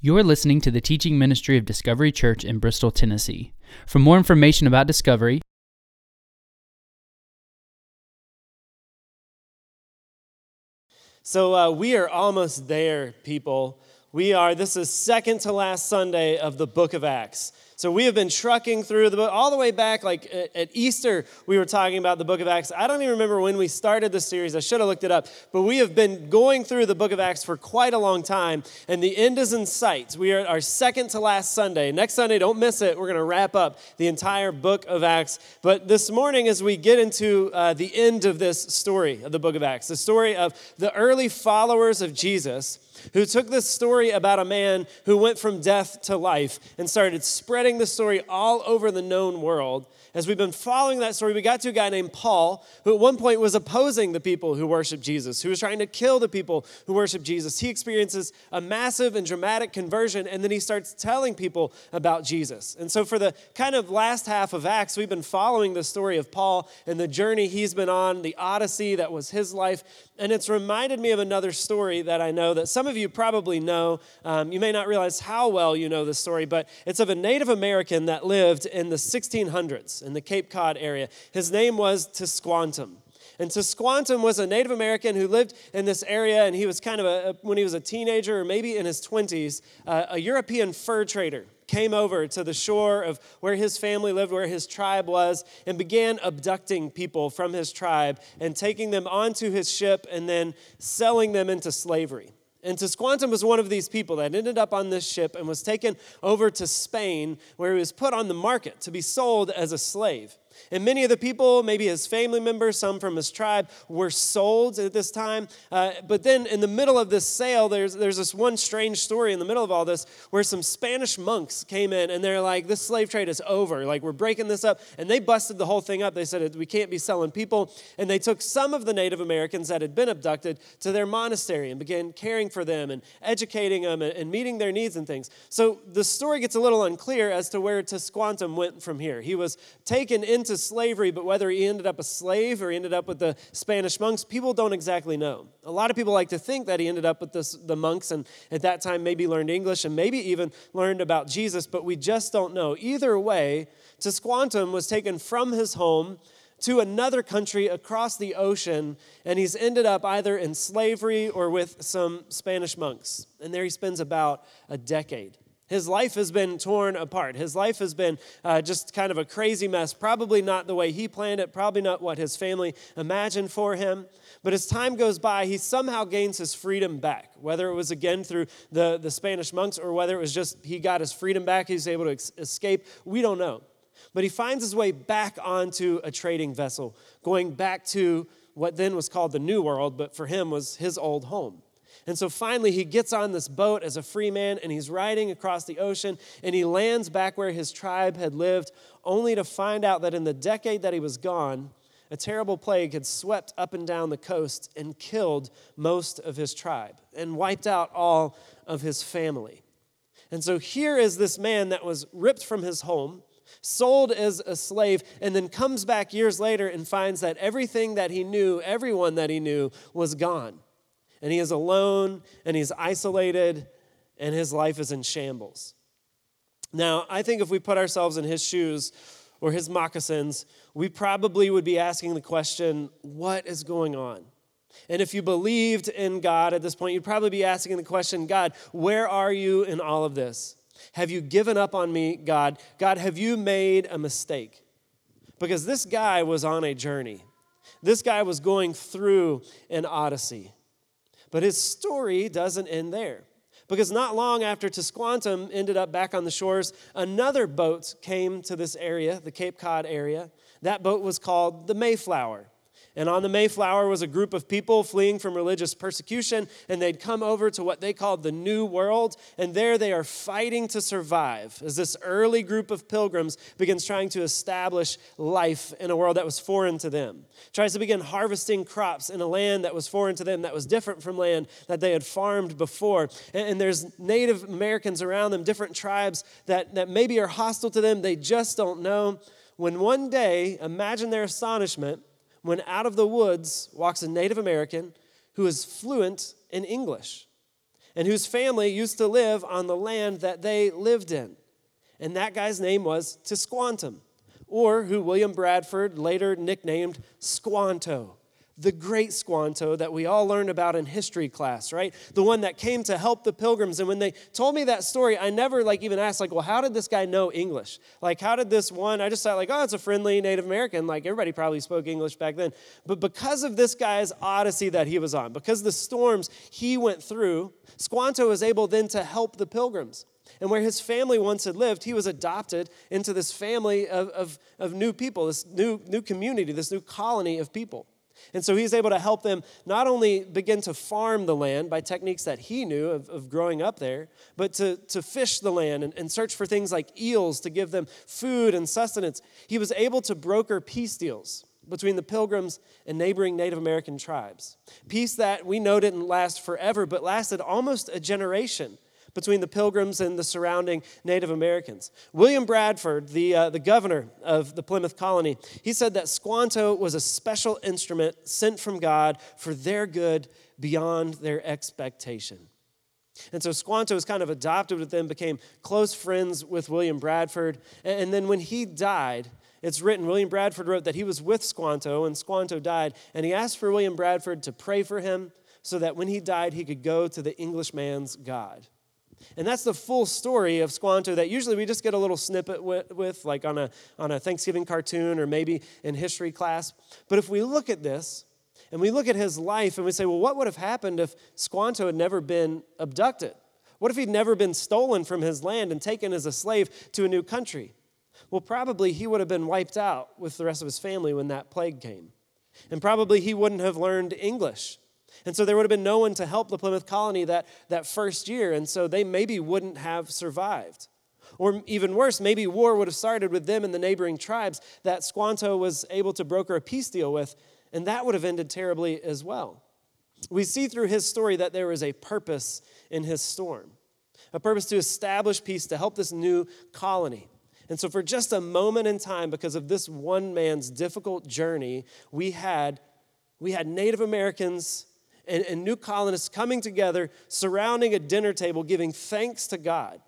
You're listening to the teaching ministry of Discovery Church in Bristol, Tennessee. For more information about Discovery, we are almost there, people. This is second to last Sunday of the Book of Acts. So we have been trucking through the book, all the way back, like at Easter, we were talking about the Book of Acts. I don't even remember when we started this series. I should have looked it up. But we have been going through the Book of Acts for quite a long time, and the end is in sight. We are at our second to last Sunday. Next Sunday, don't miss it. We're going to wrap up the entire Book of Acts. But this morning, as we get into the end of this story of the Book of Acts, the story of the early followers of Jesus, who took this story about a man who went from death to life and started spreading the story all over the known world. As we've been following that story, we got to a guy named Paul, who at one point was opposing the people who worship Jesus, who was trying to kill the people who worship Jesus. He experiences a massive and dramatic conversion, and then he starts telling people about Jesus. And so for the kind of last half of Acts, we've been following the story of Paul and the journey he's been on, the odyssey that was his life. And it's reminded me of another story that I know that some of you probably know. You may not realize how well you know this story, but it's of a Native American that lived in the 1600s in the Cape Cod area. His name was Tisquantum. And Tisquantum was a Native American who lived in this area, and he was kind of, when he was a teenager or maybe in his 20s, a European fur trader came over to the shore of where his family lived, where his tribe was, and began abducting people from his tribe and taking them onto his ship and then selling them into slavery. And Tisquantum was one of these people that ended up on this ship and was taken over to Spain, where he was put on the market to be sold as a slave. And many of the people, maybe his family members, some from his tribe, were sold at this time. But then in the middle of this sale, there's this one strange story in the middle of all this where some Spanish monks came in and they're like, this slave trade is over. Like, we're breaking this up. And they busted the whole thing up. They said, we can't be selling people. And they took some of the Native Americans that had been abducted to their monastery and began caring for them and educating them and meeting their needs and things. So the story gets a little unclear as to where Tisquantum went from here. He was taken into slavery, but whether he ended up a slave or he ended up with the Spanish monks, people don't exactly know. A lot of people like to think that he ended up with the monks, and at that time maybe learned English and maybe even learned about Jesus, but we just don't know. Either way, Tisquantum was taken from his home to another country across the ocean, and he's ended up either in slavery or with some Spanish monks. And there he spends about a decade. His life has been torn apart. His life has been just kind of a crazy mess, probably not the way he planned it, probably not what his family imagined for him. But as time goes by, he somehow gains his freedom back, whether it was again through the Spanish monks or whether it was just he got his freedom back, he's able to escape. We don't know. But he finds his way back onto a trading vessel, going back to what then was called the New World, but for him was his old home. And so finally he gets on this boat as a free man, and he's riding across the ocean, and he lands back where his tribe had lived, only to find out that in the decade that he was gone, a terrible plague had swept up and down the coast and killed most of his tribe and wiped out all of his family. And so here is this man that was ripped from his home, sold as a slave, and then comes back years later and finds that everything that he knew, everyone that he knew, was gone. And he is alone, and he's isolated, and his life is in shambles. Now, I think if we put ourselves in his shoes or his moccasins, we probably would be asking the question, what is going on? And if you believed in God at this point, you'd probably be asking the question, God, where are you in all of this? Have you given up on me, God? God, have you made a mistake? Because this guy was on a journey. This guy was going through an odyssey. But his story doesn't end there, because not long after Tisquantum ended up back on the shores, another boat came to this area, the Cape Cod area. That boat was called the Mayflower. And on the Mayflower was a group of people fleeing from religious persecution, and they'd come over to what they called the New World, and there they are fighting to survive as this early group of pilgrims begins trying to establish life in a world that was foreign to them, tries to begin harvesting crops in a land that was foreign to them, that was different from land that they had farmed before. And there's Native Americans around them, different tribes that maybe are hostile to them, they just don't know. When one day, imagine their astonishment, when out of the woods walks a Native American who is fluent in English. and whose family used to live on the land that they lived in. And that guy's name was Tisquantum, or who William Bradford later nicknamed Squanto, the great Squanto that we all learned about in history class, right? The one that came to help the pilgrims. And when they told me that story, I never even asked, well, how did this guy know English? How did this one, I just thought oh, it's a friendly Native American. Everybody probably spoke English back then. But because of this guy's odyssey that he was on, because the storms he went through, Squanto was able then to help the pilgrims. And where his family once had lived, he was adopted into this family of new people, this new community, this new colony of people. And so he's able to help them not only begin to farm the land by techniques that he knew of growing up there, but to fish the land and search for things like eels to give them food and sustenance. He was able to broker peace deals between the pilgrims and neighboring Native American tribes. Peace that we know didn't last forever, but lasted almost a generation between the pilgrims and the surrounding Native Americans. William Bradford, the governor of the Plymouth Colony, he said that Squanto was a special instrument sent from God for their good beyond their expectation. And so Squanto was kind of adopted with them, became close friends with William Bradford. And then when he died, it's written, William Bradford wrote that he was with Squanto and Squanto died, and he asked for William Bradford to pray for him so that when he died, he could go to the Englishman's God. And that's the full story of Squanto that usually we just get a little snippet with like on a Thanksgiving cartoon or maybe in history class. But if we look at this and we look at his life and we say, well, what would have happened if Squanto had never been abducted? What if he'd never been stolen from his land and taken as a slave to a new country? Well, probably he would have been wiped out with the rest of his family when that plague came. And probably he wouldn't have learned English. And so there would have been no one to help the Plymouth Colony that first year, and so they maybe wouldn't have survived. Or even worse, maybe war would have started with them and the neighboring tribes that Squanto was able to broker a peace deal with, and that would have ended terribly as well. We see through his story that there was a purpose in his storm, a purpose to establish peace, to help this new colony. And so for just a moment in time, because of this one man's difficult journey, we had Native Americans and new colonists coming together, surrounding a dinner table, giving thanks to God,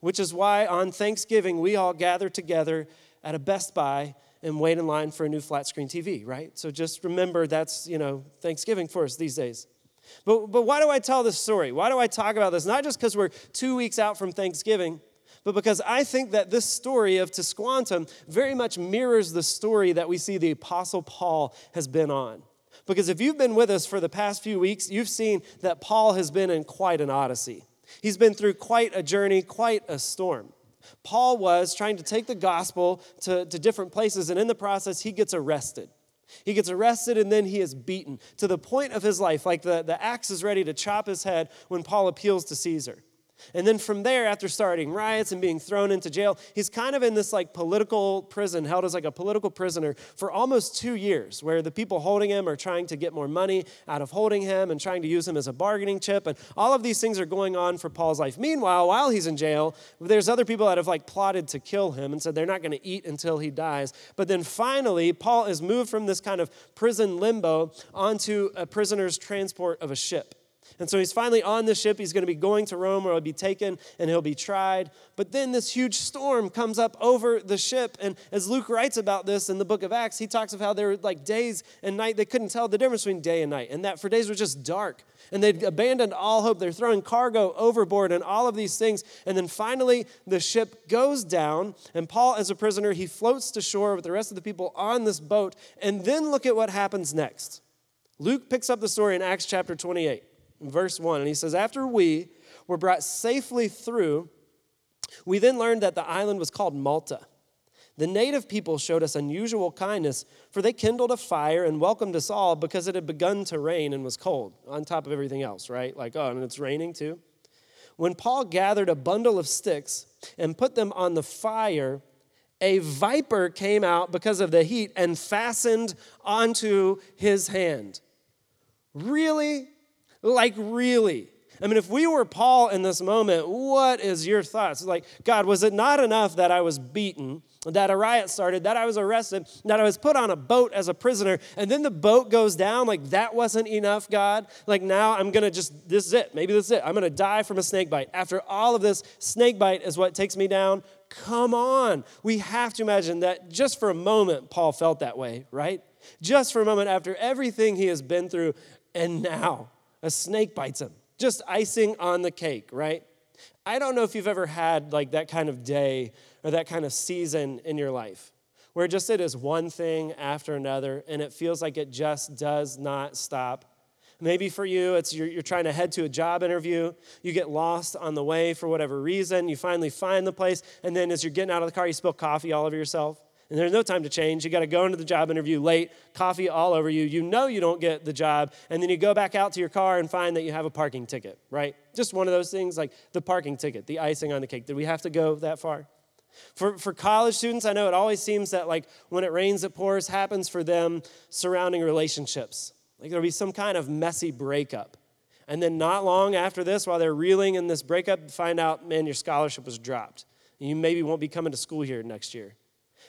which is why on Thanksgiving, we all gather together at a Best Buy and wait in line for a new flat screen TV, right? So just remember that's, Thanksgiving for us these days. But why do I tell this story? Why do I talk about this? Not just because we're 2 weeks out from Thanksgiving, but because I think that this story of Tisquantum very much mirrors the story that we see the Apostle Paul has been on. Because if you've been with us for the past few weeks, you've seen that Paul has been in quite an odyssey. He's been through quite a journey, quite a storm. Paul was trying to take the gospel to different places, and in the process, he gets arrested. He gets arrested, and then he is beaten to the point of his life, like the axe is ready to chop his head when Paul appeals to Caesar. And then from there, after starting riots and being thrown into jail, he's kind of in this political prison, held as a political prisoner for almost 2 years, where the people holding him are trying to get more money out of holding him and trying to use him as a bargaining chip. And all of these things are going on for Paul's life. Meanwhile, while he's in jail, there's other people that have plotted to kill him and said they're not going to eat until he dies. But then finally, Paul is moved from this kind of prison limbo onto a prisoner's transport of a ship. And so he's finally on the ship. He's going to be going to Rome where he'll be taken and he'll be tried. But then this huge storm comes up over the ship. And as Luke writes about this in the book of Acts, he talks of how there were days and night. They couldn't tell the difference between day and night. And that for days were just dark. And they'd abandoned all hope. They're throwing cargo overboard and all of these things. And then finally the ship goes down. And Paul, as a prisoner, he floats to shore with the rest of the people on this boat. And then look at what happens next. Luke picks up the story in Acts chapter 28. In verse 1, and he says, after we were brought safely through, we then learned that the island was called Malta. The native people showed us unusual kindness, for they kindled a fire and welcomed us all because it had begun to rain and was cold, on top of everything else, right? And it's raining too. When Paul gathered a bundle of sticks and put them on the fire, a viper came out because of the heat and fastened onto his hand. Really? Really? I mean, if we were Paul in this moment, what is your thoughts? God, was it not enough that I was beaten that a riot started, that I was arrested, that I was put on a boat as a prisoner, and then the boat goes down, like that wasn't enough, God. Like now I'm going to just, this is it. Maybe this is it. I'm going to die from a snake bite. After all of this, snake bite is what takes me down. Come on. We have to imagine that just for a moment, Paul felt that way, right? Just for a moment after everything he has been through, and now a snake bites him. Just icing on the cake, right? I don't know if you've ever had like that kind of day or that kind of season in your life where just it is one thing after another and it feels like it just does not stop. Maybe for you, it's you're trying to head to a job interview. You get lost on the way for whatever reason. You finally find the place. And then as you're getting out of the car, you spill coffee all over yourself. And there's no time to change. You got to go into the job interview late, coffee all over you. You know you don't get the job. And then you go back out to your car and find that you have a parking ticket, right? Just one of those things like the parking ticket, the icing on the cake. Did we have to go that far? For college students, I know it always seems that like when it rains, it pours happens for them surrounding relationships. Like there'll be some kind of messy breakup. And then not long after this, while they're reeling in this breakup, find out, man, your scholarship was dropped. You maybe won't be coming to school here next year.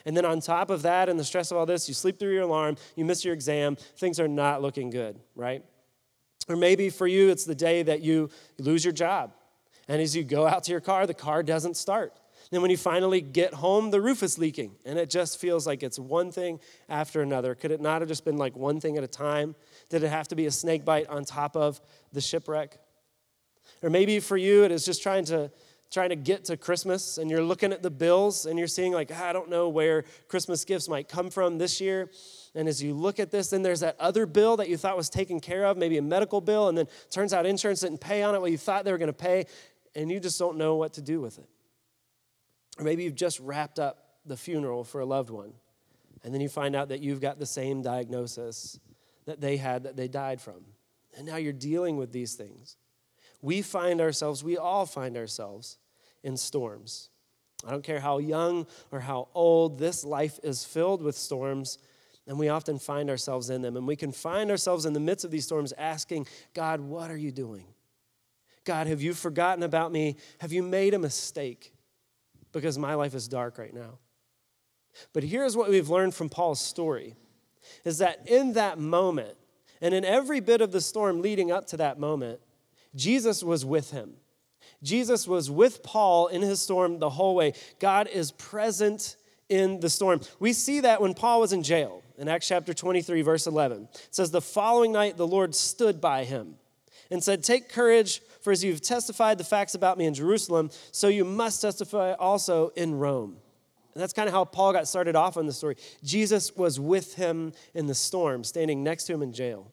And then on top of that and the stress of all this, you sleep through your alarm, you miss your exam, things are not looking good, right? Or maybe for you, it's the day that you lose your job. And as you go out to your car, the car doesn't start. Then when you finally get home, the roof is leaking. And it just feels like it's one thing after another. Could it not have just been like one thing at a time? Did it have to be a snake bite on top of the shipwreck? Or maybe for you, it is just trying to get to Christmas, and you're looking at the bills, and you're seeing like, I don't know where Christmas gifts might come from this year. And as you look at this, then there's that other bill that you thought was taken care of, maybe a medical bill, and then it turns out insurance didn't pay on it what you thought they were going to pay, and you just don't know what to do with it. Or maybe you've just wrapped up the funeral for a loved one, and then you find out that you've got the same diagnosis that they had that they died from, and now you're dealing with these things. We all find ourselves in storms. I don't care how young or how old, this life is filled with storms, and we often find ourselves in them. And we can find ourselves in the midst of these storms asking, God, what are you doing? God, have you forgotten about me? Have you made a mistake? Because my life is dark right now. But here's what we've learned from Paul's story, is that in that moment, and in every bit of the storm leading up to that moment, Jesus was with him. Jesus was with Paul in his storm the whole way. God is present in the storm. We see that when Paul was in jail in Acts chapter 23, verse 11. It says, the following night the Lord stood by him and said, take courage, for as you've testified the facts about me in Jerusalem, so you must testify also in Rome. And that's kind of how Paul got started off on the story. Jesus was with him in the storm, standing next to him in jail.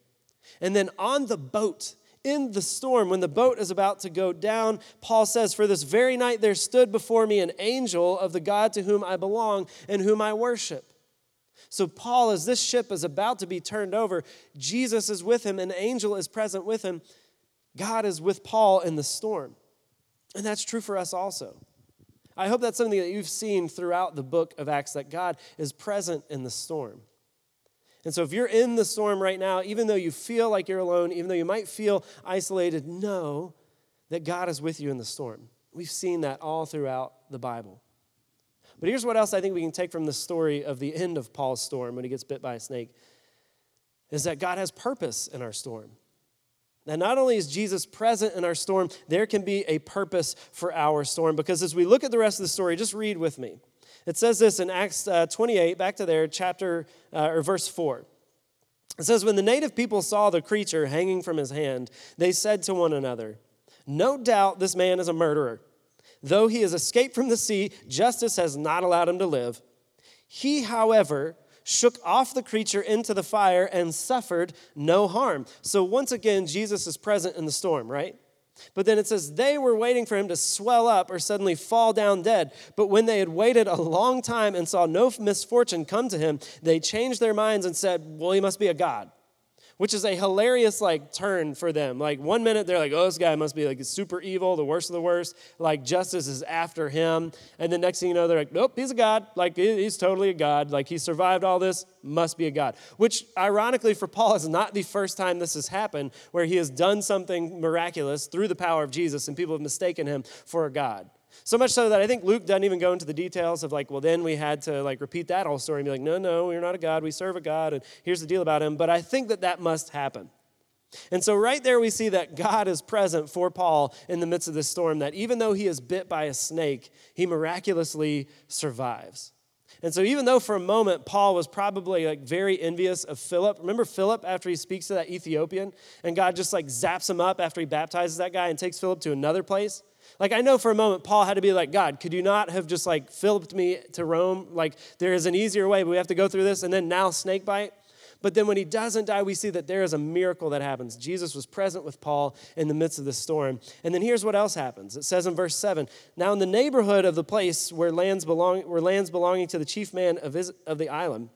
And then on the boat, in the storm, when the boat is about to go down, Paul says, for this very night there stood before me an angel of the God to whom I belong and whom I worship. So Paul, as this ship is about to be turned over, Jesus is with him, an angel is present with him. God is with Paul in the storm. And that's true for us also. I hope that's something that you've seen throughout the book of Acts, that God is present in the storm. And so if you're in the storm right now, even though you feel like you're alone, even though you might feel isolated, know that God is with you in the storm. We've seen that all throughout the Bible. But here's what else I think we can take from the story of the end of Paul's storm when he gets bit by a snake, is that God has purpose in our storm. Now, not only is Jesus present in our storm, there can be a purpose for our storm, because as we look at the rest of the story, just read with me. It says this in Acts 28, back to there, verse 4. It says, when the native people saw the creature hanging from his hand, they said to one another, no doubt this man is a murderer. Though he has escaped from the sea, justice has not allowed him to live. He, however, shook off the creature into the fire and suffered no harm. So once again, Jesus is present in the storm, right? But then it says, they were waiting for him to swell up or suddenly fall down dead. But when they had waited a long time and saw no misfortune come to him, they changed their minds and said, well, he must be a god, which is a hilarious like turn for them. Like one minute they're like, oh, this guy must be like super evil, the worst of the worst. Like justice is after him. And the next thing you know, they're like, nope, he's a god. Like he's totally a god. Like he survived all this, must be a god. Which ironically for Paul is not the first time this has happened where he has done something miraculous through the power of Jesus and people have mistaken him for a god. So much so that I think Luke doesn't even go into the details of like, well, then we had to like repeat that whole story and be like, no, we're not a God. We serve a God, and here's the deal about him. But I think that must happen. And so right there we see that God is present for Paul in the midst of this storm, that even though he is bit by a snake, he miraculously survives. And so even though for a moment Paul was probably like very envious of Philip, remember Philip after he speaks to that Ethiopian and God just like zaps him up after he baptizes that guy and takes Philip to another place? Like I know for a moment Paul had to be like, God, could you not have just like Philip'd me to Rome? Like there is an easier way, but we have to go through this and then now snake bite. But then when he doesn't die, we see that there is a miracle that happens. Jesus was present with Paul in the midst of the storm. And then here's what else happens. It says in verse 7, now in the neighborhood of the place where lands belonging to the chief man of the island.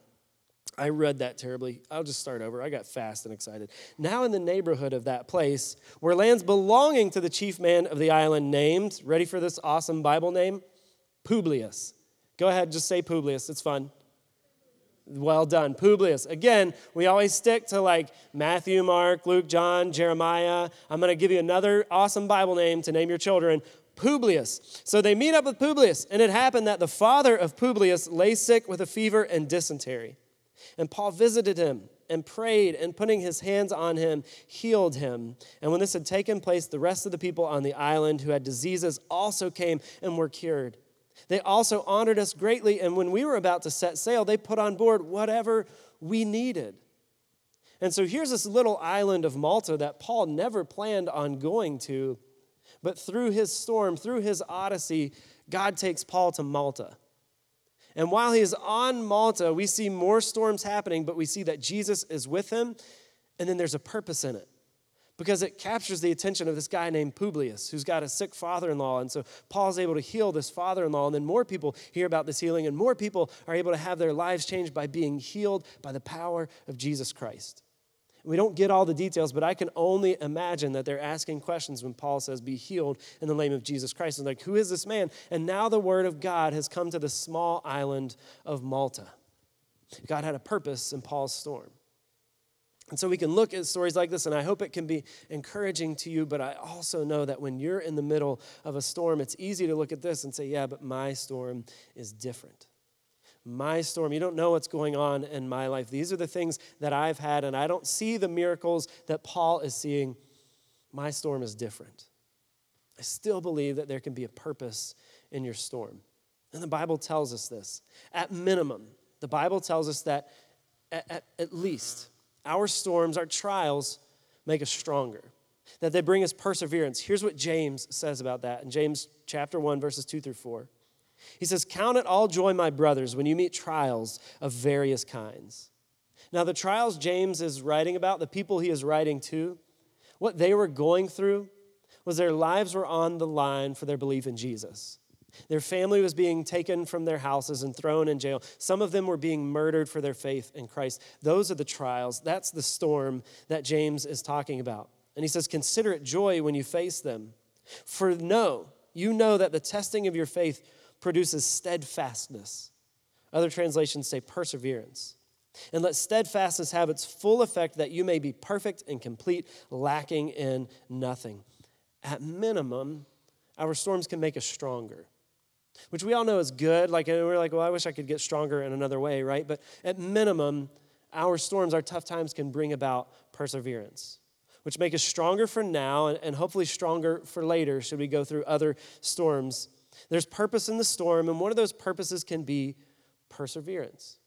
I read that terribly. I'll just start over. I got fast and excited. Now in the neighborhood of that place where lands belonging to the chief man of the island named, ready for this awesome Bible name? Publius. Go ahead, just say Publius. It's fun. Well done, Publius. Again, we always stick to like Matthew, Mark, Luke, John, Jeremiah. I'm going to give you another awesome Bible name to name your children, Publius. So they meet up with Publius, and it happened that the father of Publius lay sick with a fever and dysentery. And Paul visited him and prayed, and putting his hands on him, healed him. And when this had taken place, the rest of the people on the island who had diseases also came and were cured. They also honored us greatly, and when we were about to set sail, they put on board whatever we needed. And so here's this little island of Malta that Paul never planned on going to, but through his storm, through his odyssey, God takes Paul to Malta. And while he is on Malta, we see more storms happening, but we see that Jesus is with him, and then there's a purpose in it. Because it captures the attention of this guy named Publius, who's got a sick father-in-law. And so Paul's able to heal this father-in-law. And then more people hear about this healing. And more people are able to have their lives changed by being healed by the power of Jesus Christ. We don't get all the details, but I can only imagine that they're asking questions when Paul says, be healed in the name of Jesus Christ. And like, who is this man? And now the word of God has come to the small island of Malta. God had a purpose in Paul's storm. And so we can look at stories like this, and I hope it can be encouraging to you, but I also know that when you're in the middle of a storm, it's easy to look at this and say, yeah, but my storm is different. My storm, you don't know what's going on in my life. These are the things that I've had, and I don't see the miracles that Paul is seeing. My storm is different. I still believe that there can be a purpose in your storm. And the Bible tells us this. At minimum, the Bible tells us that at least... our storms, our trials make us stronger, that they bring us perseverance. Here's what James says about that in James chapter 1, verses 2 through 4. He says, count it all joy, my brothers, when you meet trials of various kinds. Now, the trials James is writing about, the people he is writing to, what they were going through was their lives were on the line for their belief in Jesus. Their family was being taken from their houses and thrown in jail. Some of them were being murdered for their faith in Christ. Those are the trials. That's the storm that James is talking about. And he says, consider it joy when you face them. For you know that the testing of your faith produces steadfastness. Other translations say perseverance. And let steadfastness have its full effect that you may be perfect and complete, lacking in nothing. At minimum, our storms can make us stronger, which we all know is good. Like, and we're like, well, I wish I could get stronger in another way, right? But at minimum, our storms, our tough times can bring about perseverance, which make us stronger for now and hopefully stronger for later should we go through other storms. There's purpose in the storm, and one of those purposes can be perseverance.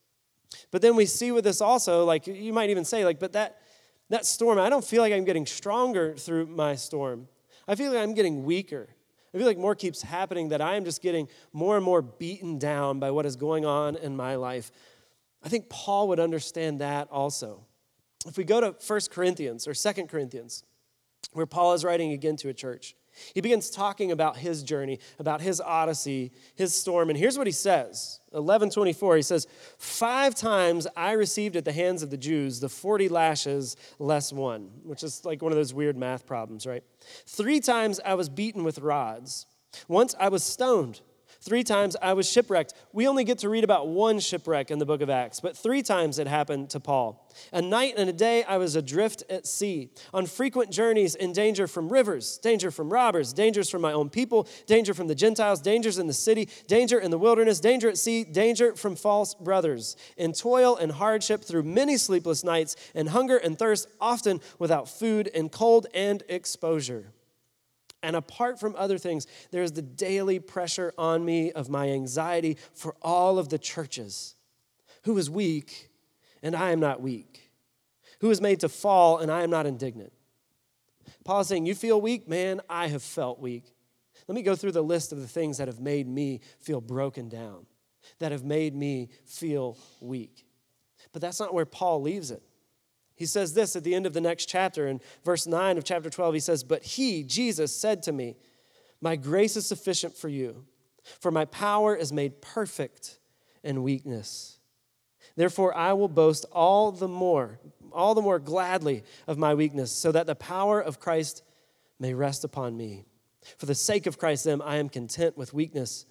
But then we see with this also, like you might even say, like, but that storm, I don't feel like I'm getting stronger through my storm. I feel like I'm getting weaker. I feel like more keeps happening, that I am just getting more and more beaten down by what is going on in my life. I think Paul would understand that also. If we go to 1 Corinthians or 2 Corinthians, where Paul is writing again to a church, he begins talking about his journey, about his odyssey, his storm. And here's what he says, 11:24, he says, 5 times I received at the hands of the Jews the 40 lashes less one, which is like one of those weird math problems, right? 3 times I was beaten with rods. Once I was stoned. Three times I was shipwrecked. We only get to read about one shipwreck in the book of Acts, but three times it happened to Paul. A night and a day I was adrift at sea, on frequent journeys in danger from rivers, danger from robbers, dangers from my own people, danger from the Gentiles, dangers in the city, danger in the wilderness, danger at sea, danger from false brothers, in toil and hardship through many sleepless nights, and hunger and thirst, often without food and cold and exposure. And apart from other things, there is the daily pressure on me of my anxiety for all of the churches. Who is weak, and I am not weak? Who is made to fall, and I am not indignant? Paul is saying, you feel weak? Man, I have felt weak. Let me go through the list of the things that have made me feel broken down, that have made me feel weak. But that's not where Paul leaves it. He says this at the end of the next chapter. In verse 9 of chapter 12, he says, but he, Jesus, said to me, my grace is sufficient for you, for my power is made perfect in weakness. Therefore, I will boast all the more gladly of my weakness, so that the power of Christ may rest upon me. For the sake of Christ, then, I am content with weakness,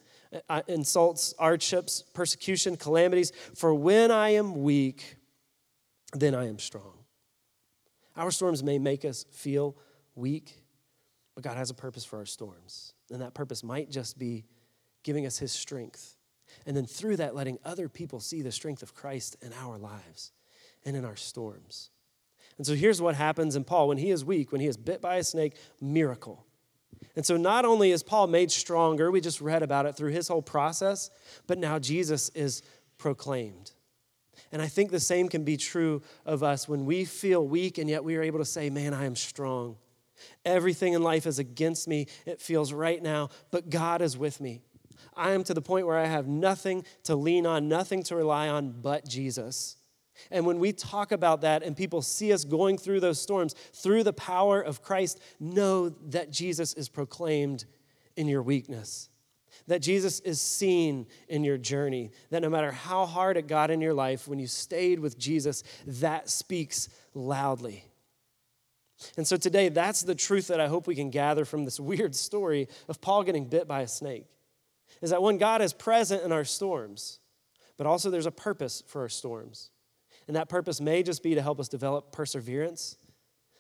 insults, hardships, persecution, calamities. For when I am weak, then I am strong. Our storms may make us feel weak, but God has a purpose for our storms. And that purpose might just be giving us his strength. And then through that, letting other people see the strength of Christ in our lives and in our storms. And so here's what happens in Paul. When he is weak, when he is bit by a snake, miracle. And so not only is Paul made stronger, we just read about it through his whole process, but now Jesus is proclaimed. And I think the same can be true of us when we feel weak and yet we are able to say, man, I am strong. Everything in life is against me, it feels right now, but God is with me. I am to the point where I have nothing to lean on, nothing to rely on but Jesus. And when we talk about that and people see us going through those storms, through the power of Christ, know that Jesus is proclaimed in your weakness. That Jesus is seen in your journey, that no matter how hard it got in your life, when you stayed with Jesus, that speaks loudly. And so today, that's the truth that I hope we can gather from this weird story of Paul getting bit by a snake, is that one, God is present in our storms, but also there's a purpose for our storms. And that purpose may just be to help us develop perseverance.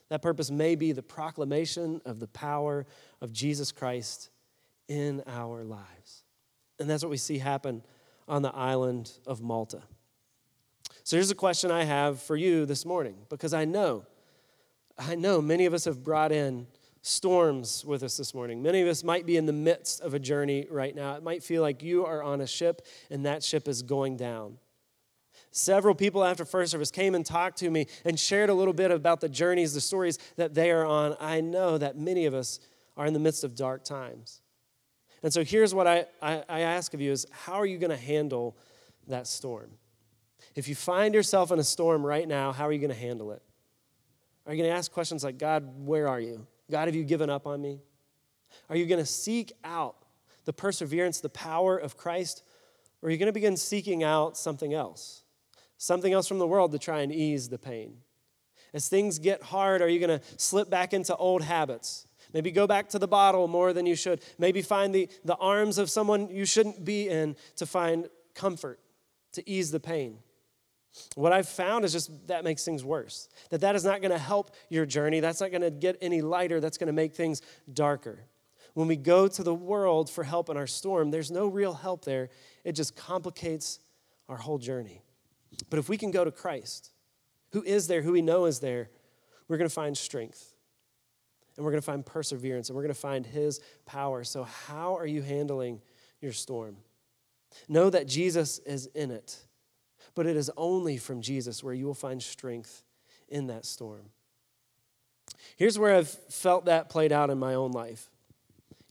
That purpose may be the proclamation of the power of Jesus Christ in our lives. And that's what we see happen on the island of Malta. So here's a question I have for you this morning, because I know many of us have brought in storms with us this morning. Many of us might be in the midst of a journey right now. It might feel like you are on a ship and that ship is going down. Several people after first service came and talked to me and shared a little bit about the journeys, the stories that they are on. I know that many of us are in the midst of dark times. And so here's what I ask of you is, how are you going to handle that storm? If you find yourself in a storm right now, how are you going to handle it? Are you going to ask questions like, God, where are you? God, have you given up on me? Are you going to seek out the perseverance, the power of Christ? Or are you going to begin seeking out something else from the world to try and ease the pain? As things get hard, are you going to slip back into old habits? Maybe go back to the bottle more than you should. Maybe find the arms of someone you shouldn't be in to find comfort, to ease the pain. What I've found is just that makes things worse. That is not going to help your journey. That's not going to get any lighter. That's going to make things darker. When we go to the world for help in our storm, there's no real help there. It just complicates our whole journey. But if we can go to Christ, who is there, who we know is there, we're going to find strength. And we're going to find perseverance, and we're going to find his power. So how are you handling your storm? Know that Jesus is in it, but it is only from Jesus where you will find strength in that storm. Here's where I've felt that played out in my own life.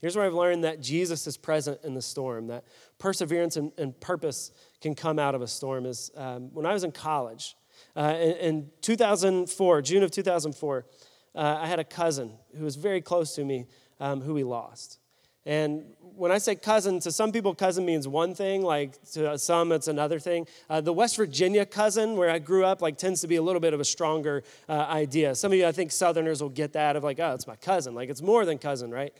Here's where I've learned that Jesus is present in the storm, that perseverance and purpose can come out of a storm. Is when I was in college, in 2004, June of 2004, I had a cousin who was very close to me who we lost. And when I say cousin, to some people, cousin means one thing. Like to some, it's another thing. The West Virginia cousin, where I grew up, like tends to be a little bit of a stronger idea. Some of you, I think Southerners will get that of like, oh, it's my cousin. Like it's more than cousin, right?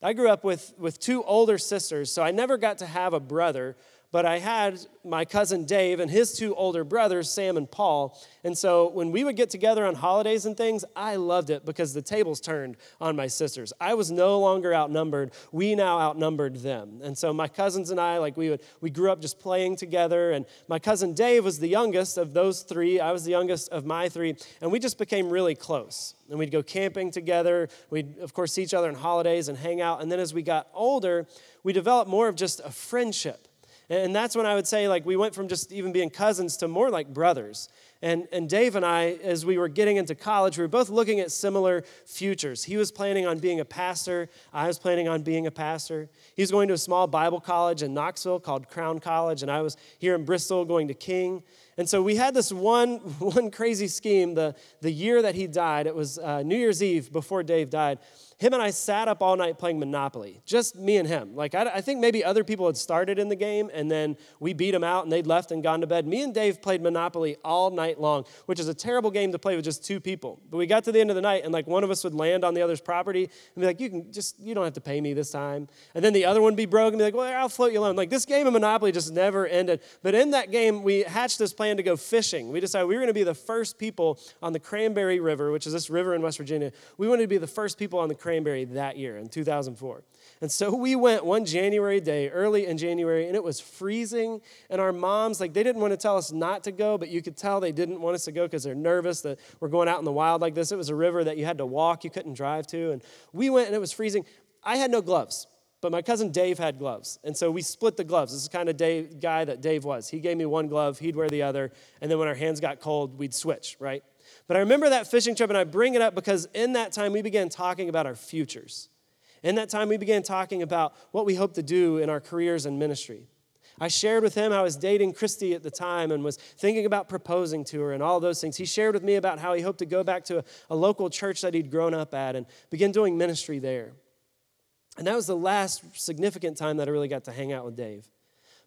I grew up with two older sisters, so I never got to have a brother, but I had my cousin Dave and his two older brothers, Sam and Paul. And so when we would get together on holidays and things, I loved it because the tables turned on my sisters. I was no longer outnumbered. We now outnumbered them. And so my cousins and I, we grew up just playing together. And my cousin Dave was the youngest of those three. I was the youngest of my three. And we just became really close. And we'd go camping together. We'd, of course, see each other on holidays and hang out. And then as we got older, we developed more of just a friendship. And that's when I would say, we went from just even being cousins to more like brothers. And Dave and I, as we were getting into college, we were both looking at similar futures. He was planning on being a pastor. I was planning on being a pastor. He was going to a small Bible college in Knoxville called Crown College, and I was here in Bristol going to King. And so we had this one crazy scheme. The year that he died, it was New Year's Eve before Dave died. Him and I sat up all night playing Monopoly, just me and him. I think maybe other people had started in the game, and then we beat them out, and they'd left and gone to bed. Me and Dave played Monopoly all night long, which is a terrible game to play with just two people. But we got to the end of the night, and one of us would land on the other's property and be like, you don't have to pay me this time. And then the other one would be broke and be like, well, I'll float you alone. This game of Monopoly just never ended. But in that game, we hatched this plan to go fishing. We decided we were going to be the first people on the Cranberry River, which is this river in West Virginia. We wanted to be the first people on the Cranberry that year in 2004. And so we went one January day, early in January, and it was freezing. And our moms, they didn't want to tell us not to go, but you could tell they didn't want us to go because they're nervous that we're going out in the wild like this. It was a river that you had to walk, you couldn't drive to. And we went, and it was freezing. I had no gloves, but my cousin Dave had gloves. And so we split the gloves. This is the kind of guy that Dave was. He gave me one glove, he'd wear the other. And then when our hands got cold, we'd switch, right? But I remember that fishing trip, and I bring it up because in that time, we began talking about our futures. In that time, we began talking about what we hope to do in our careers and ministry. I shared with him how I was dating Christy at the time and was thinking about proposing to her and all those things. He shared with me about how he hoped to go back to a local church that he'd grown up at and begin doing ministry there. And that was the last significant time that I really got to hang out with Dave.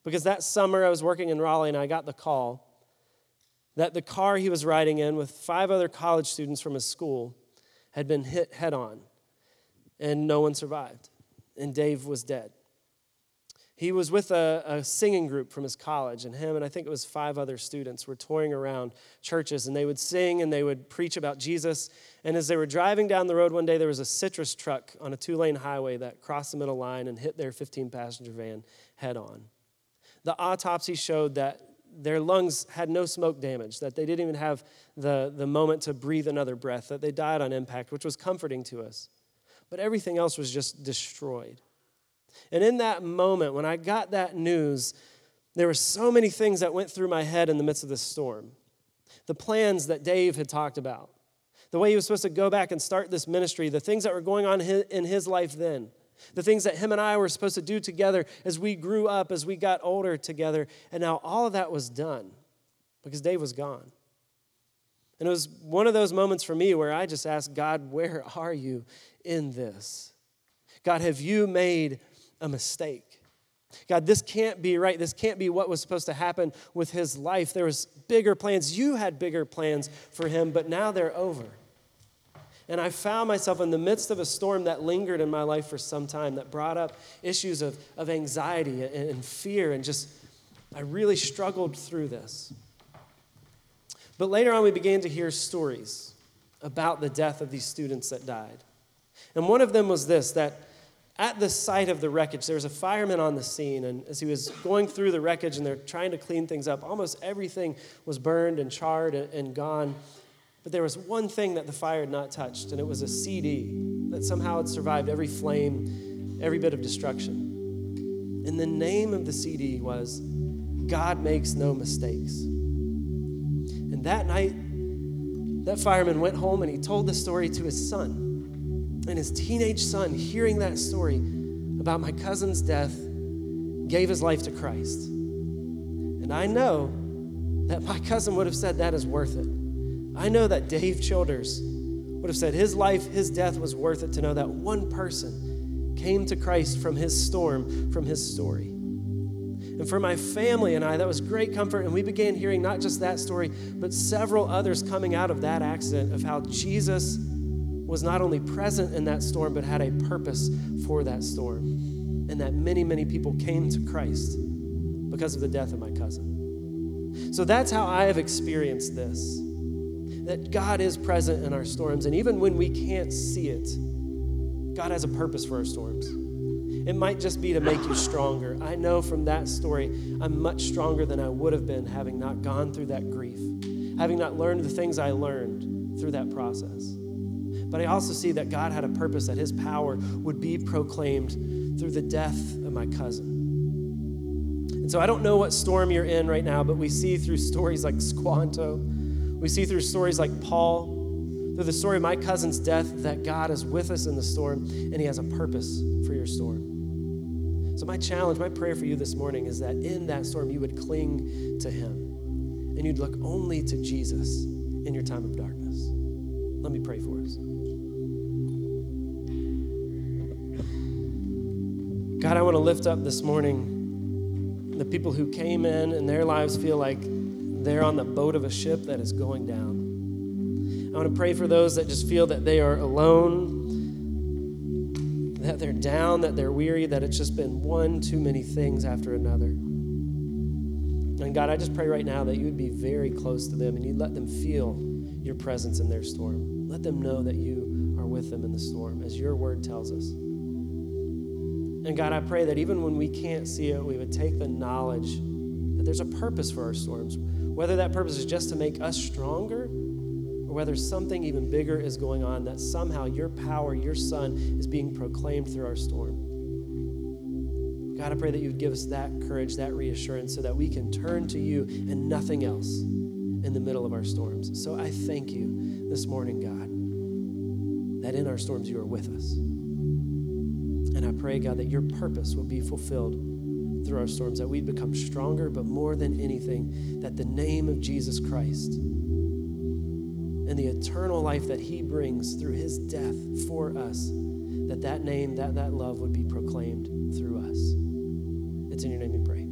Because that summer, I was working in Raleigh, and I got the call that the car he was riding in with 5 other college students from his school had been hit head-on, and no one survived, and Dave was dead. He was with a singing group from his college, and him and I think it was 5 other students were touring around churches, and they would sing and they would preach about Jesus. And as they were driving down the road one day, there was a citrus truck on a 2-lane highway that crossed the middle line and hit their 15-passenger van head-on. The autopsy showed that their lungs had no smoke damage, that they didn't even have the moment to breathe another breath, that they died on impact, which was comforting to us. But everything else was just destroyed. And in that moment, when I got that news, there were so many things that went through my head in the midst of this storm. The plans that Dave had talked about, the way he was supposed to go back and start this ministry, the things that were going on in his life then, the things that him and I were supposed to do together as we grew up, as we got older together. And now all of that was done because Dave was gone. And it was one of those moments for me where I just asked God, where are you in this? God, have you made a mistake? God, this can't be right. This can't be what was supposed to happen with his life. There was bigger plans. You had bigger plans for him, but now they're over. And I found myself in the midst of a storm that lingered in my life for some time, that brought up issues of anxiety and fear, and just I really struggled through this. But later on, we began to hear stories about the death of these students that died. And one of them was this, that at the site of the wreckage, there was a fireman on the scene, and as he was going through the wreckage and they're trying to clean things up, almost everything was burned and charred and gone. But there was one thing that the fire had not touched, and it was a CD that somehow had survived every flame, every bit of destruction. And the name of the CD was God Makes No Mistakes. And that night, that fireman went home and he told the story to his son. And his teenage son, hearing that story about my cousin's death, gave his life to Christ. And I know that my cousin would have said that is worth it. I know that Dave Childers would have said his life, his death was worth it to know that one person came to Christ from his storm, from his story. And for my family and I, that was great comfort. And we began hearing not just that story, but several others coming out of that accident of how Jesus was not only present in that storm, but had a purpose for that storm. And that many, many people came to Christ because of the death of my cousin. So that's how I have experienced this, that God is present in our storms. And even when we can't see it, God has a purpose for our storms. It might just be to make you stronger. I know from that story, I'm much stronger than I would have been having not gone through that grief, having not learned the things I learned through that process. But I also see that God had a purpose, that his power would be proclaimed through the death of my cousin. And so I don't know what storm you're in right now, but we see through stories like Squanto, we see through stories like Paul, through the story of my cousin's death, that God is with us in the storm and he has a purpose for your storm. So my challenge, my prayer for you this morning is that in that storm, you would cling to him and you'd look only to Jesus in your time of darkness. Let me pray for us. God, I want to lift up this morning the people who came in and their lives feel like they're on the boat of a ship that is going down. I want to pray for those that just feel that they are alone, that they're down, that they're weary, that it's just been one too many things after another. And God, I just pray right now that you would be very close to them and you'd let them feel your presence in their storm. Let them know that you are with them in the storm, as your word tells us. And God, I pray that even when we can't see it, we would take the knowledge that there's a purpose for our storms, whether that purpose is just to make us stronger, or whether something even bigger is going on, that somehow your power, your son, is being proclaimed through our storm. God, I pray that you would give us that courage, that reassurance, so that we can turn to you and nothing else in the middle of our storms. So I thank you this morning, God, that in our storms you are with us. And I pray, God, that your purpose will be fulfilled through our storms, that we'd become stronger, but more than anything, that the name of Jesus Christ and the eternal life that he brings through his death for us, that name, that love would be proclaimed through us. It's in your name we pray.